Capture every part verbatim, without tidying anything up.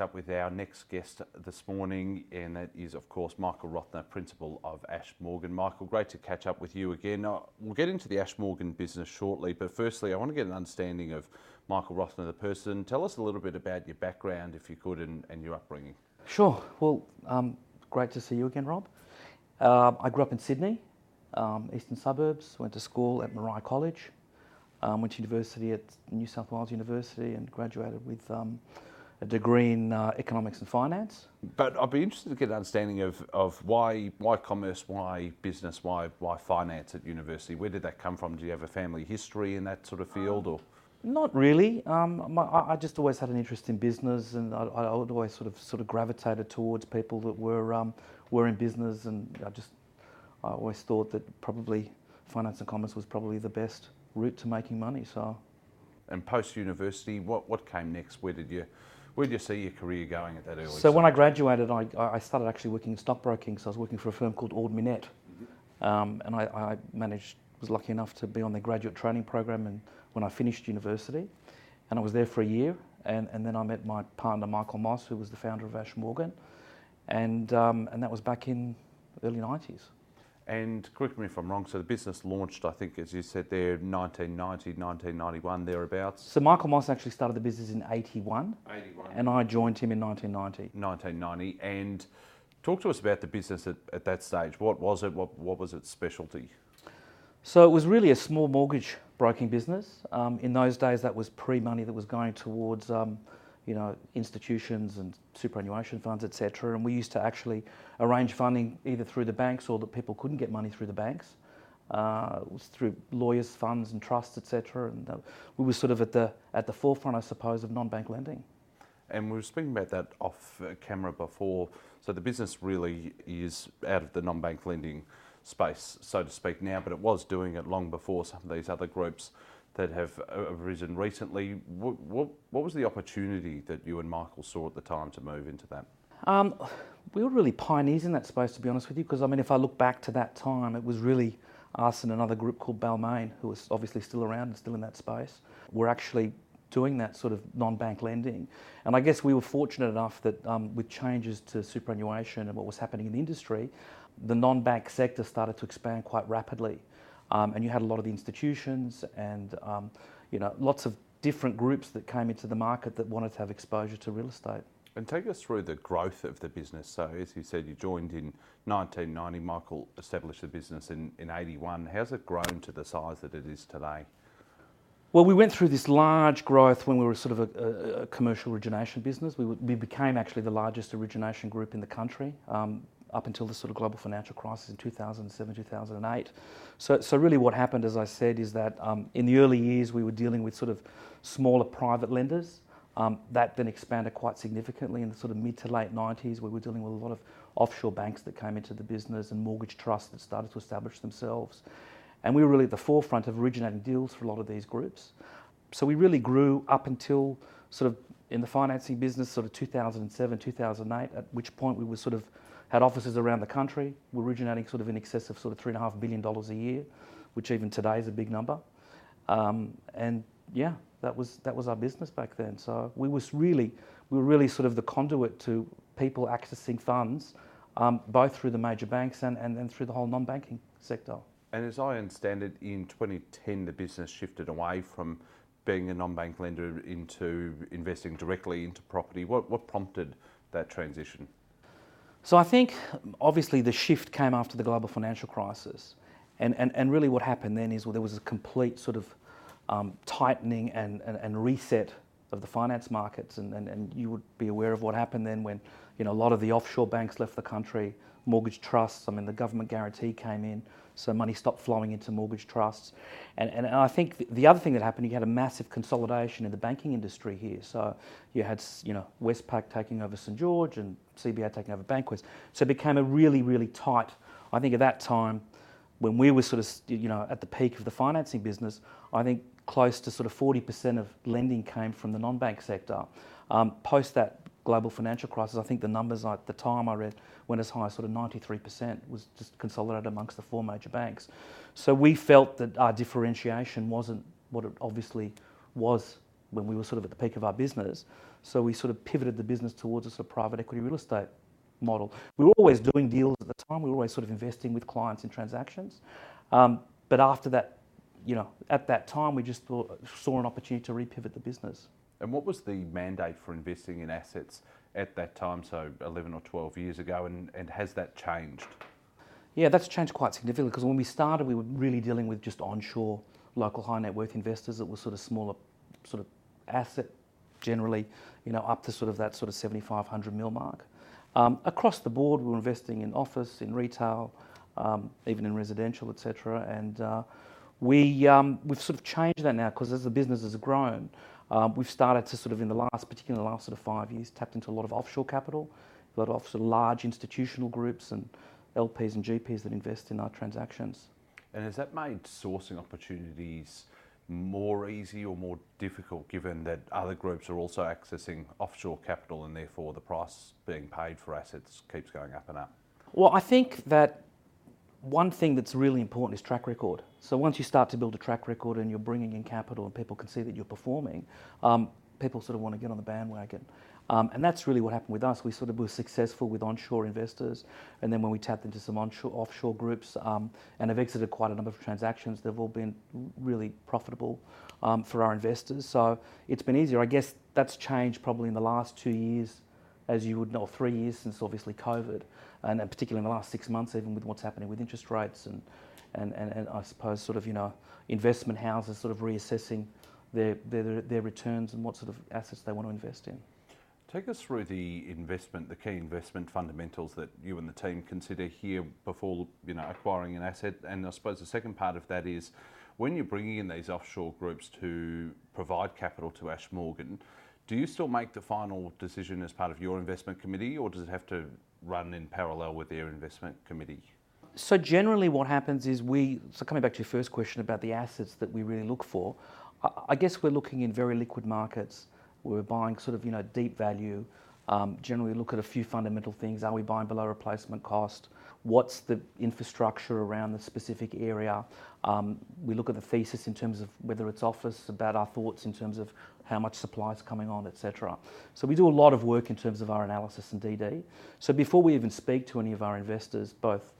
catch up with our next guest this morning, and that is, of course, Michael Rothner, Principal of Ashe Morgan. Michael, great to catch up with you again. We'll get into the Ashe Morgan business shortly, but firstly, I want to get an understanding of Michael Rothner, the person. Tell us a little bit about your background, if you could, and, and your upbringing. Sure. Well, um, great to see you again, Rob. Uh, I grew up in Sydney, um, eastern suburbs, went to school at Mariah College, um, went to university at New South Wales University and graduated with um, a degree in uh, economics and finance. But I'd be interested to get an understanding of, of why why commerce, why business, why why finance at university? Where did that come from? Do you have a family history in that sort of field? or? Not really. Um, my, I just always had an interest in business, and I, I always sort of sort of gravitated towards people that were um, were in business, and I just I always thought that probably finance and commerce was probably the best route to making money. So, and post university, what, what came next? Where did you where did you see your career going at that early? So stage? When I graduated, I I started actually working in stockbroking. So I was working for a firm called Aud Minette, mm-hmm. um, and I, I managed. was lucky enough to be on the graduate training program and when I finished university, and I was there for a year, and, and then I met my partner Michael Moss, who was the founder of Ashe Morgan, and um, and that was back in the early nineties. And correct me if I'm wrong, so the business launched, I think, as you said there, nineteen ninety, nineteen ninety-one, thereabouts. So Michael Moss actually started the business in eighty-one, eighty-one. And I joined him in nineteen ninety. nineteen ninety, and talk to us about the business at, at that stage. What was it? What, what was its specialty? So it was really a small mortgage broking business. Um, in those days, that was pre-money that was going towards, um, you know, institutions and superannuation funds, et cetera. And we used to actually arrange funding either through the banks, or that people couldn't get money through the banks, uh, it was through lawyers, funds, and trusts, et cetera. And uh, we were sort of at the at the forefront, I suppose, of non-bank lending. And we were speaking about that off camera before. So the business really is out of the non-bank lending space, so to speak, now, but it was doing it long before some of these other groups that have arisen recently. What, what, what was the opportunity that you and Michael saw at the time to move into that? Um, we were really pioneers in that space, to be honest with you, because I mean, if I look back to that time, it was really us and another group called Balmain, who was obviously still around and still in that space, were actually doing that sort of non-bank lending. And I guess we were fortunate enough that um, with changes to superannuation and what was happening in the industry, the non-bank sector started to expand quite rapidly, um, and you had a lot of the institutions and um, you know, lots of different groups that came into the market that wanted to have exposure to real estate. And take us through the growth of the business. So as you said, you joined in nineteen ninety, Michael established the business in, in eighty-one. How's it grown to the size that it is today? Well, we went through this large growth when we were sort of a, a, a commercial origination business. We, we became actually the largest origination group in the country, um, up until the sort of global financial crisis in two thousand seven, two thousand eight. So so really what happened, as I said, is that um, in the early years we were dealing with sort of smaller private lenders. Um, that then expanded quite significantly in the sort of mid to late nineties. We were dealing with a lot of offshore banks that came into the business and mortgage trusts that started to establish themselves. And we were really at the forefront of originating deals for a lot of these groups. So we really grew up until sort of in the financing business, sort of two thousand seven, two thousand eight, at which point we were sort of had offices around the country. We're originating sort of in excess of sort of three and a half billion dollars a year, which even today is a big number. Um, and yeah, that was that was our business back then. So we was really we were really sort of the conduit to people accessing funds, um, both through the major banks and and then through the whole non-banking sector. And as I understand it, in twenty ten the business shifted away from being a non-bank lender into investing directly into property. What what prompted that transition? So I think, obviously, the shift came after the global financial crisis. And and, and really what happened then is well, there was a complete sort of um, tightening and, and, and reset of the finance markets. And, and, and you would be aware of what happened then when, you know, a lot of the offshore banks left the country, mortgage trusts, I mean, the government guarantee came in, so money stopped flowing into mortgage trusts. And, and, and I think the other thing that happened, you had a massive consolidation in the banking industry here. So you had, you know, Westpac taking over St George and C B A taking over Bankwest. So it became a really, really tight, I think at that time, when we were sort of, you know, at the peak of the financing business, I think close to sort of forty percent of lending came from the non-bank sector. Um, post that global financial crisis, I think the numbers at the time I read went as high as sort of ninety-three percent was just consolidated amongst the four major banks. So we felt that our differentiation wasn't what it obviously was when we were sort of at the peak of our business. So we sort of pivoted the business towards a sort of private equity real estate model. We were always doing deals at the time. We were always sort of investing with clients in transactions. Um, but after that, you know, at that time, we just thought, saw an opportunity to repivot the business. And what was the mandate for investing in assets at that time, so eleven or twelve years ago, and, and has that changed? Yeah, that's changed quite significantly, because when we started, we were really dealing with just onshore local high net worth investors that were sort of smaller sort of asset, generally, you know, up to sort of that sort of seventy-five hundred mil mark. Um, across the board, we were investing in office, in retail, um, even in residential, et cetera. And uh, we um, we've sort of changed that now, because as the business has grown, um, we've started to sort of in the last, particularly in the last sort of five years, tapped into a lot of offshore capital, a lot of sort of large institutional groups and L Ps and G Ps that invest in our transactions. And has that made sourcing opportunities more easy or more difficult, given that other groups are also accessing offshore capital and therefore the price being paid for assets keeps going up and up? Well, I think that one thing that's really important is track record. So once you start to build a track record and you're bringing in capital and people can see that you're performing, um, people sort of want to get on the bandwagon. Um, and that's really what happened with us. We sort of were successful with onshore investors, and then when we tapped into some onshore, offshore groups um, and have exited quite a number of transactions, they've all been really profitable um, for our investors. So it's been easier. I guess that's changed probably in the last two years, as you would know, three years since obviously COVID, and, and particularly in the last six months, even with what's happening with interest rates and, and, and, and I suppose sort of, you know, investment houses sort of reassessing their, their, their returns and what sort of assets they want to invest in. Take us through the investment, the key investment fundamentals that you and the team consider here before, you know, acquiring an asset. And I suppose the second part of that is, when you're bringing in these offshore groups to provide capital to Ashe Morgan, do you still make the final decision as part of your investment committee, or does it have to run in parallel with their investment committee? So generally what happens is we, so coming back to your first question about the assets that we really look for, I guess we're looking in very liquid markets. We're buying sort of, you know, deep value. Um, generally look at a few fundamental things. Are we buying below replacement cost? What's the infrastructure around the specific area? Um, we look at the thesis in terms of whether it's office, about our thoughts in terms of how much supply is coming on, et cetera. So we do a lot of work in terms of our analysis and D D. So before we even speak to any of our investors, both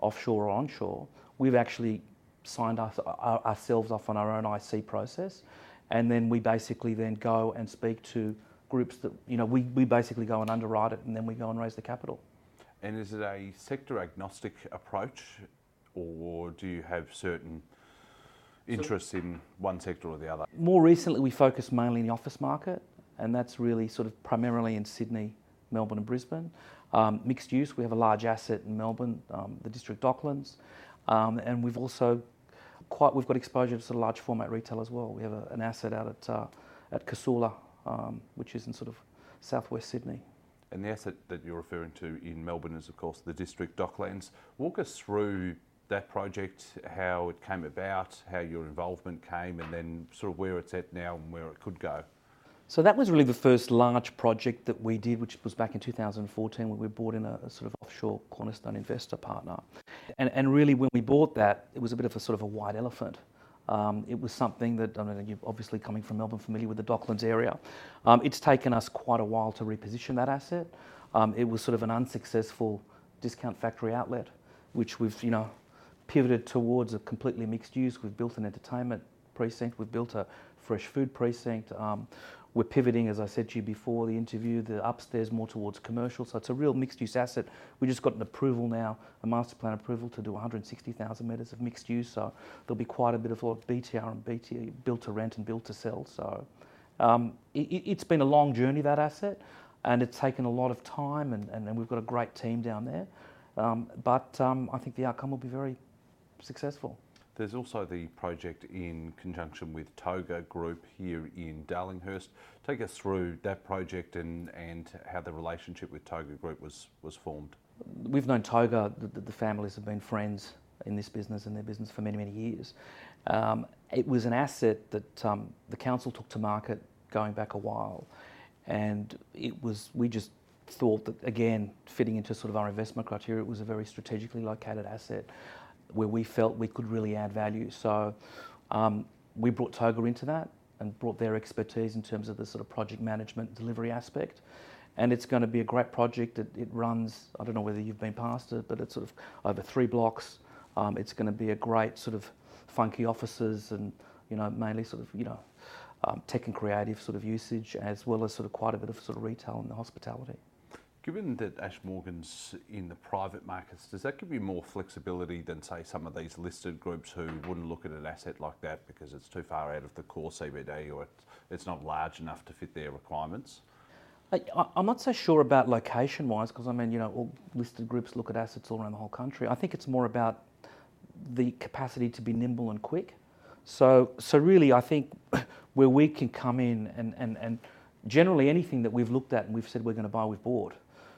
offshore or onshore, we've actually signed our, our, ourselves off on our own I C process. And then we basically then go and speak to groups that, you know, we, we basically go and underwrite it, and then we go and raise the capital. And is it a sector agnostic approach, or do you have certain interests so, in one sector or the other? More recently, we focus mainly in the office market, and that's really sort of primarily in Sydney, Melbourne and Brisbane. Um, mixed use, we have a large asset in Melbourne, um, the District Docklands, um, and we've also Quite, we've got exposure to sort of large format retail as well. We have a, an asset out at uh, at Casula, um, which is in sort of southwest Sydney. And the asset that you're referring to in Melbourne is, of course, the District Docklands. Walk us through that project, how it came about, how your involvement came, and then sort of where it's at now and where it could go. So that was really the first large project that we did, which was back in two thousand fourteen, when we brought in a, a sort of offshore cornerstone investor partner. And, and really, when we bought that, it was a bit of a sort of a white elephant. Um, it was something that, I mean, you're obviously coming from Melbourne, familiar with the Docklands area. Um, it's taken us quite a while to reposition that asset. Um, it was sort of an unsuccessful discount factory outlet, which we've, you know, pivoted towards a completely mixed use. We've built an entertainment precinct. We've built a fresh food precinct. Um, We're pivoting, as I said to you before the interview, the upstairs more towards commercial. So it's a real mixed-use asset. We just got an approval now, a master plan approval to do one hundred sixty thousand metres of mixed use. So there'll be quite a bit of like B T R and B T, build to rent and build to sell. So um, it, it's been a long journey, that asset, and it's taken a lot of time, and, and, and we've got a great team down there. Um, but um, I think the outcome will be very successful. There's also the project in conjunction with Toga Group here in Darlinghurst. Take us through that project and, and how the relationship with Toga Group was, was formed. We've known Toga, the, the families have been friends in this business and their business for many, many years. Um, it was an asset that um, the council took to market going back a while, and it was, we just thought that, again, fitting into sort of our investment criteria, it was a very strategically located asset where we felt we could really add value. So um, we brought Toga into that. and brought their expertise in terms of the sort of project management delivery aspect. And it's going to be a great project. It, it runs, I don't know whether you've been past it, but it's sort of over three blocks. Um, it's going to be a great sort of funky offices and, you know, mainly sort of, you know, um, tech and creative sort of usage, as well as sort of quite a bit of sort of retail and the hospitality. Given that Ashe Morgan's in the private markets, does that give you more flexibility than, say, some of these listed groups who wouldn't look at an asset like that because it's too far out of the core C B D or it's not large enough to fit their requirements? I, I'm not so sure about location-wise, because I mean, you know, all listed groups look at assets all around the whole country. I think it's more about the capacity to be nimble and quick. So, so really, I think where we can come in and, and, and generally anything that we've looked at and we've said we're going to buy, we've bought.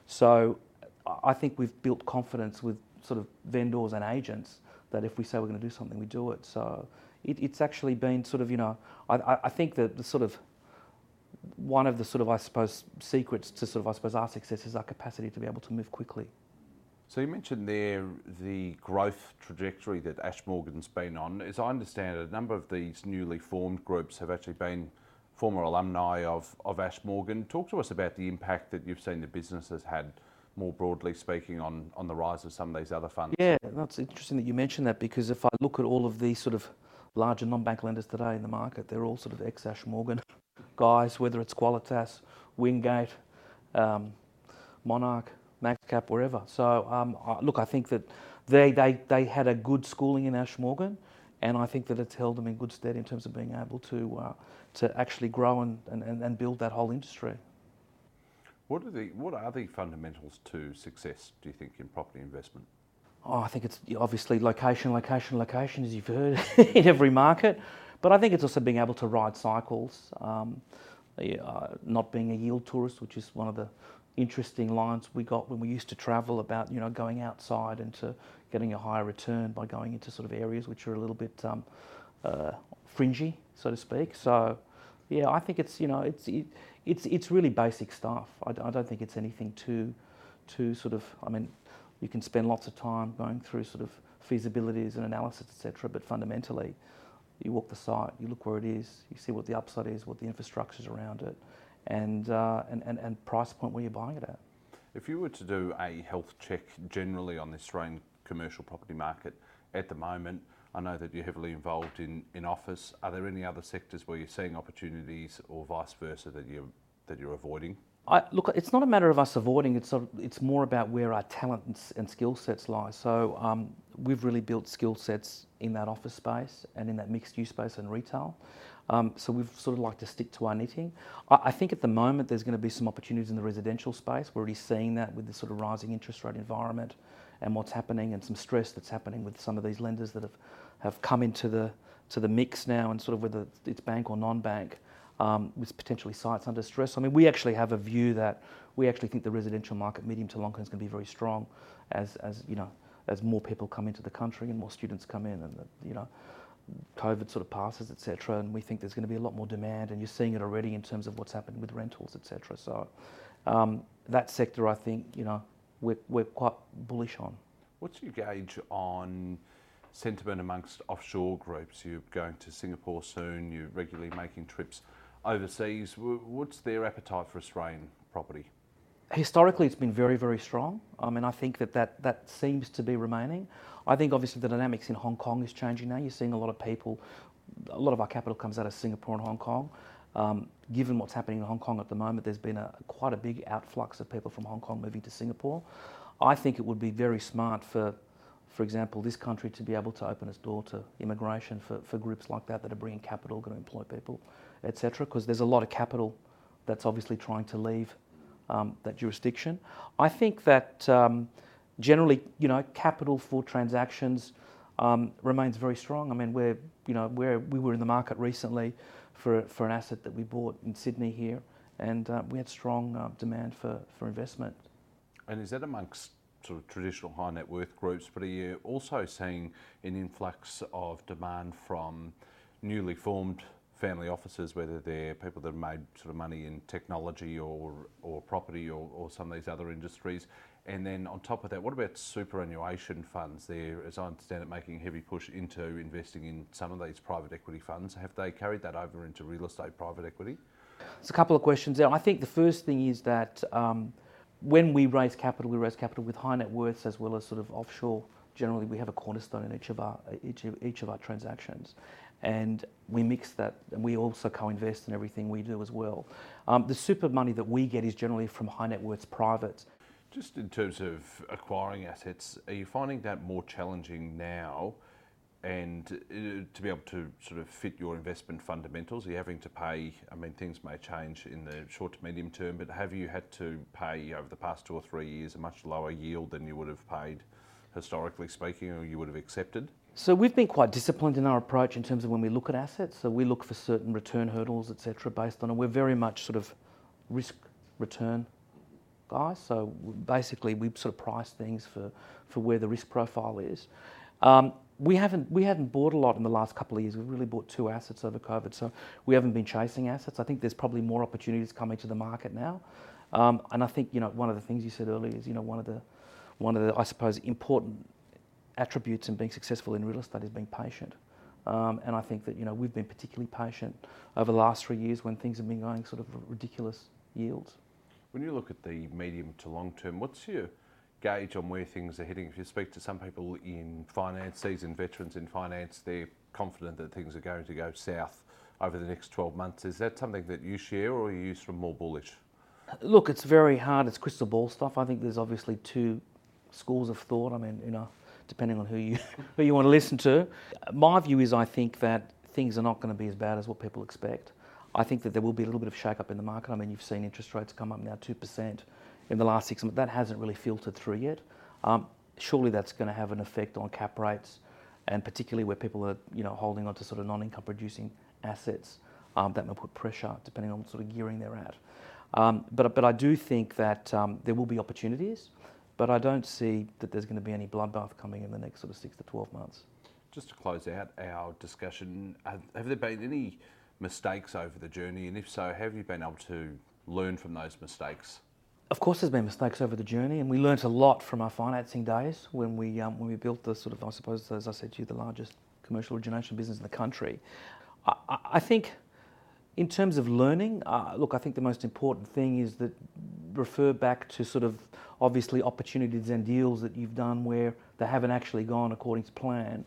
So I think we've built confidence with sort of vendors and agents that if we say we're going to do something, we do it. So it, it's actually been sort of, you know, I, I think that the sort of one of the sort of, I suppose, secrets to sort of, I suppose, our success is our capacity to be able to move quickly. So you mentioned there the growth trajectory that Ashe Morgan's been on. As I understand it, a number of these newly formed groups have actually been former alumni of, of Ashe Morgan. Talk to us about the impact that you've seen the business has had, more broadly speaking, on, on the rise of some of these other funds. Yeah, that's interesting that you mentioned that, because if I look at all of these sort of larger non-bank lenders today in the market, they're all sort of ex-Ashe Morgan guys, whether it's Qualitas, Wingate, um, Monarch, MaxCap, wherever. So, um, look, I think that they, they they had a good schooling in Ashe Morgan, and I think that it's held them in good stead in terms of being able to uh, to actually grow and, and, and build that whole industry. What are the what are the fundamentals to success, do you think, in property investment? Oh, I think it's obviously location, location, location, as you've heard in every market. But I think it's also being able to ride cycles, um, uh, not being a yield tourist, which is one of the interesting lines we got when we used to travel about, you know, going outside and to getting a higher return by going into sort of areas which are a little bit um, uh, fringy, so to speak. So, yeah, I think it's, you know, it's it, it's it's really basic stuff. I, I don't think it's anything too, too sort of, I mean, you can spend lots of time going through sort of feasibilities and analysis, et cetera, but fundamentally, you walk the site, you look where it is, you see what the upside is, what the infrastructure is around it, and, uh, and, and and price point where you're buying it at. If you were to do a health check generally on the Australian commercial property market at the moment, I know that you're heavily involved in, in office. Are there any other sectors where you're seeing opportunities or vice versa that you're, that you're avoiding? I, look, it's not a matter of us avoiding, it's a, it's more about where our talents and skill sets lie. So um, we've really built skill sets in that office space and in that mixed use space and retail. Um, so we've sort of like to stick to our knitting. I, I think at the moment there's going to be some opportunities in the residential space. We're already seeing that with the sort of rising interest rate environment and what's happening, and some stress that's happening with some of these lenders that have, have come into the to the mix now, and sort of whether it's bank or non-bank. Um, with potentially sites under stress. I mean, we actually have a view that we actually think the residential market medium to long term is going to be very strong, as as you know, as more people come into the country and more students come in, and the, you know, COVID sort of passes, et cetera. And we think there's going to be a lot more demand, and you're seeing it already in terms of what's happening with rentals, et cetera. So um, that sector, I think, you know, we're we're quite bullish on. What's your gauge on sentiment amongst offshore groups? You're going to Singapore soon. You're regularly making trips overseas. What's their appetite for Australian property? Historically, it's been very, very strong. I mean, I think that, that that seems to be remaining. I think obviously the dynamics in Hong Kong is changing now. You're seeing a lot of people, a lot of our capital comes out of Singapore and Hong Kong. Um, given what's happening in Hong Kong at the moment, there's been a quite a big outflux of people from Hong Kong moving to Singapore. I think it would be very smart for, for example, this country to be able to open its door to immigration for, for groups like that that are bringing capital, going to employ people, et cetera, because there's a lot of capital that's obviously trying to leave um, that jurisdiction. I think that um, generally, you know, capital for transactions um, remains very strong. I mean, we're, you know, we're, we were in the market recently for for an asset that we bought in Sydney here, and uh, we had strong uh, demand for, for investment. And is that amongst sort of traditional high net worth groups, but are you also seeing an influx of demand from newly formed family offices, whether they're people that have made sort of money in technology or or property or, or some of these other industries. And then on top of that, what about superannuation funds? They're, as I understand it, making a heavy push into investing in some of these private equity funds. Have they carried that over into real estate private equity? There's a couple of questions there. I think the first thing is that um, when we raise capital, we raise capital with high net worths as well as sort of offshore. Generally, we have a cornerstone in each of our each of, each of our transactions, and we mix that, and we also co-invest in everything we do as well. Um, the super money that we get is generally from high net worths privates. Just in terms of acquiring assets, are you finding that more challenging now, and to be able to sort of fit your investment fundamentals? Are you having to pay, I mean, things may change in the short to medium term, but have you had to pay over the past two or three years a much lower yield than you would have paid historically speaking, or you would have accepted? So we've been quite disciplined in our approach in terms of when we look at assets. So we look for certain return hurdles, et cetera, based on, and we're very much sort of risk return guys. So basically, we sort of price things for, for where the risk profile is. Um, we haven't we haven't bought a lot in the last couple of years. We've really bought two assets over COVID, so we haven't been chasing assets. I think there's probably more opportunities coming to the market now, um, and I think you know one of the things you said earlier is you know one of the One of the, I suppose, important attributes in being successful in real estate is being patient. Um, and I think that, you know, we've been particularly patient over the last three years when things have been going sort of ridiculous yields. When you look at the medium to long term, what's your gauge on where things are heading? If you speak to some people in finance, seasoned veterans in finance, they're confident that things are going to go south over the next twelve months. Is that something that you share, or are you sort of more bullish? Look, it's very hard. It's crystal ball stuff. I think there's obviously two schools of thought. I mean, you know, depending on who you who you want to listen to. My view is I think that things are not going to be as bad as what people expect. I think that there will be a little bit of shake-up in the market. I mean, you've seen interest rates come up now two percent in the last six months. That hasn't really filtered through yet. Um, surely that's going to have an effect on cap rates, and particularly where people are, you know, holding on to sort of non-income producing assets. Um, that may put pressure depending on what sort of gearing they're at. Um, but, but I do think that um, there will be opportunities. But I don't see that there's going to be any bloodbath coming in the next sort of six to twelve months. Just to close out our discussion, have, have there been any mistakes over the journey? And if so, have you been able to learn from those mistakes? Of course, there's been mistakes over the journey, and we learnt a lot from our financing days when we um, when we built the sort of, I suppose, as I said to you, the largest commercial origination business in the country. I, I, I think, in terms of learning, uh, look, I think the most important thing is that refer back to sort of obviously opportunities and deals that you've done where they haven't actually gone according to plan,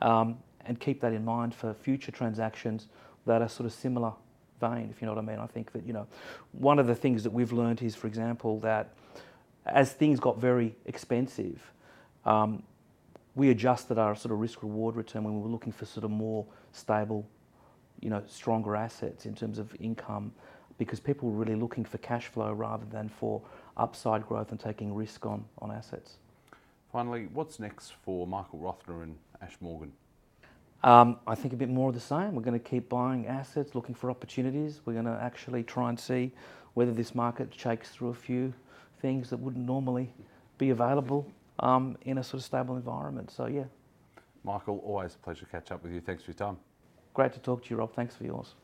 um, and keep that in mind for future transactions that are sort of similar vein, if you know what I mean. I think that, you know, one of the things that we've learned is, for example, that as things got very expensive, um, we adjusted our sort of risk-reward return when we were looking for sort of more stable, you know, stronger assets in terms of income, because people were really looking for cash flow rather than for upside growth and taking risk on, on assets. Finally, what's next for Michael Rothner and Ashe Morgan? Um, I think a bit more of the same. We're going to keep buying assets, looking for opportunities. We're going to actually try and see whether this market shakes through a few things that wouldn't normally be available um, in a sort of stable environment. So, yeah. Michael, always a pleasure to catch up with you. Thanks for your time. Great to talk to you, Rob. Thanks for yours.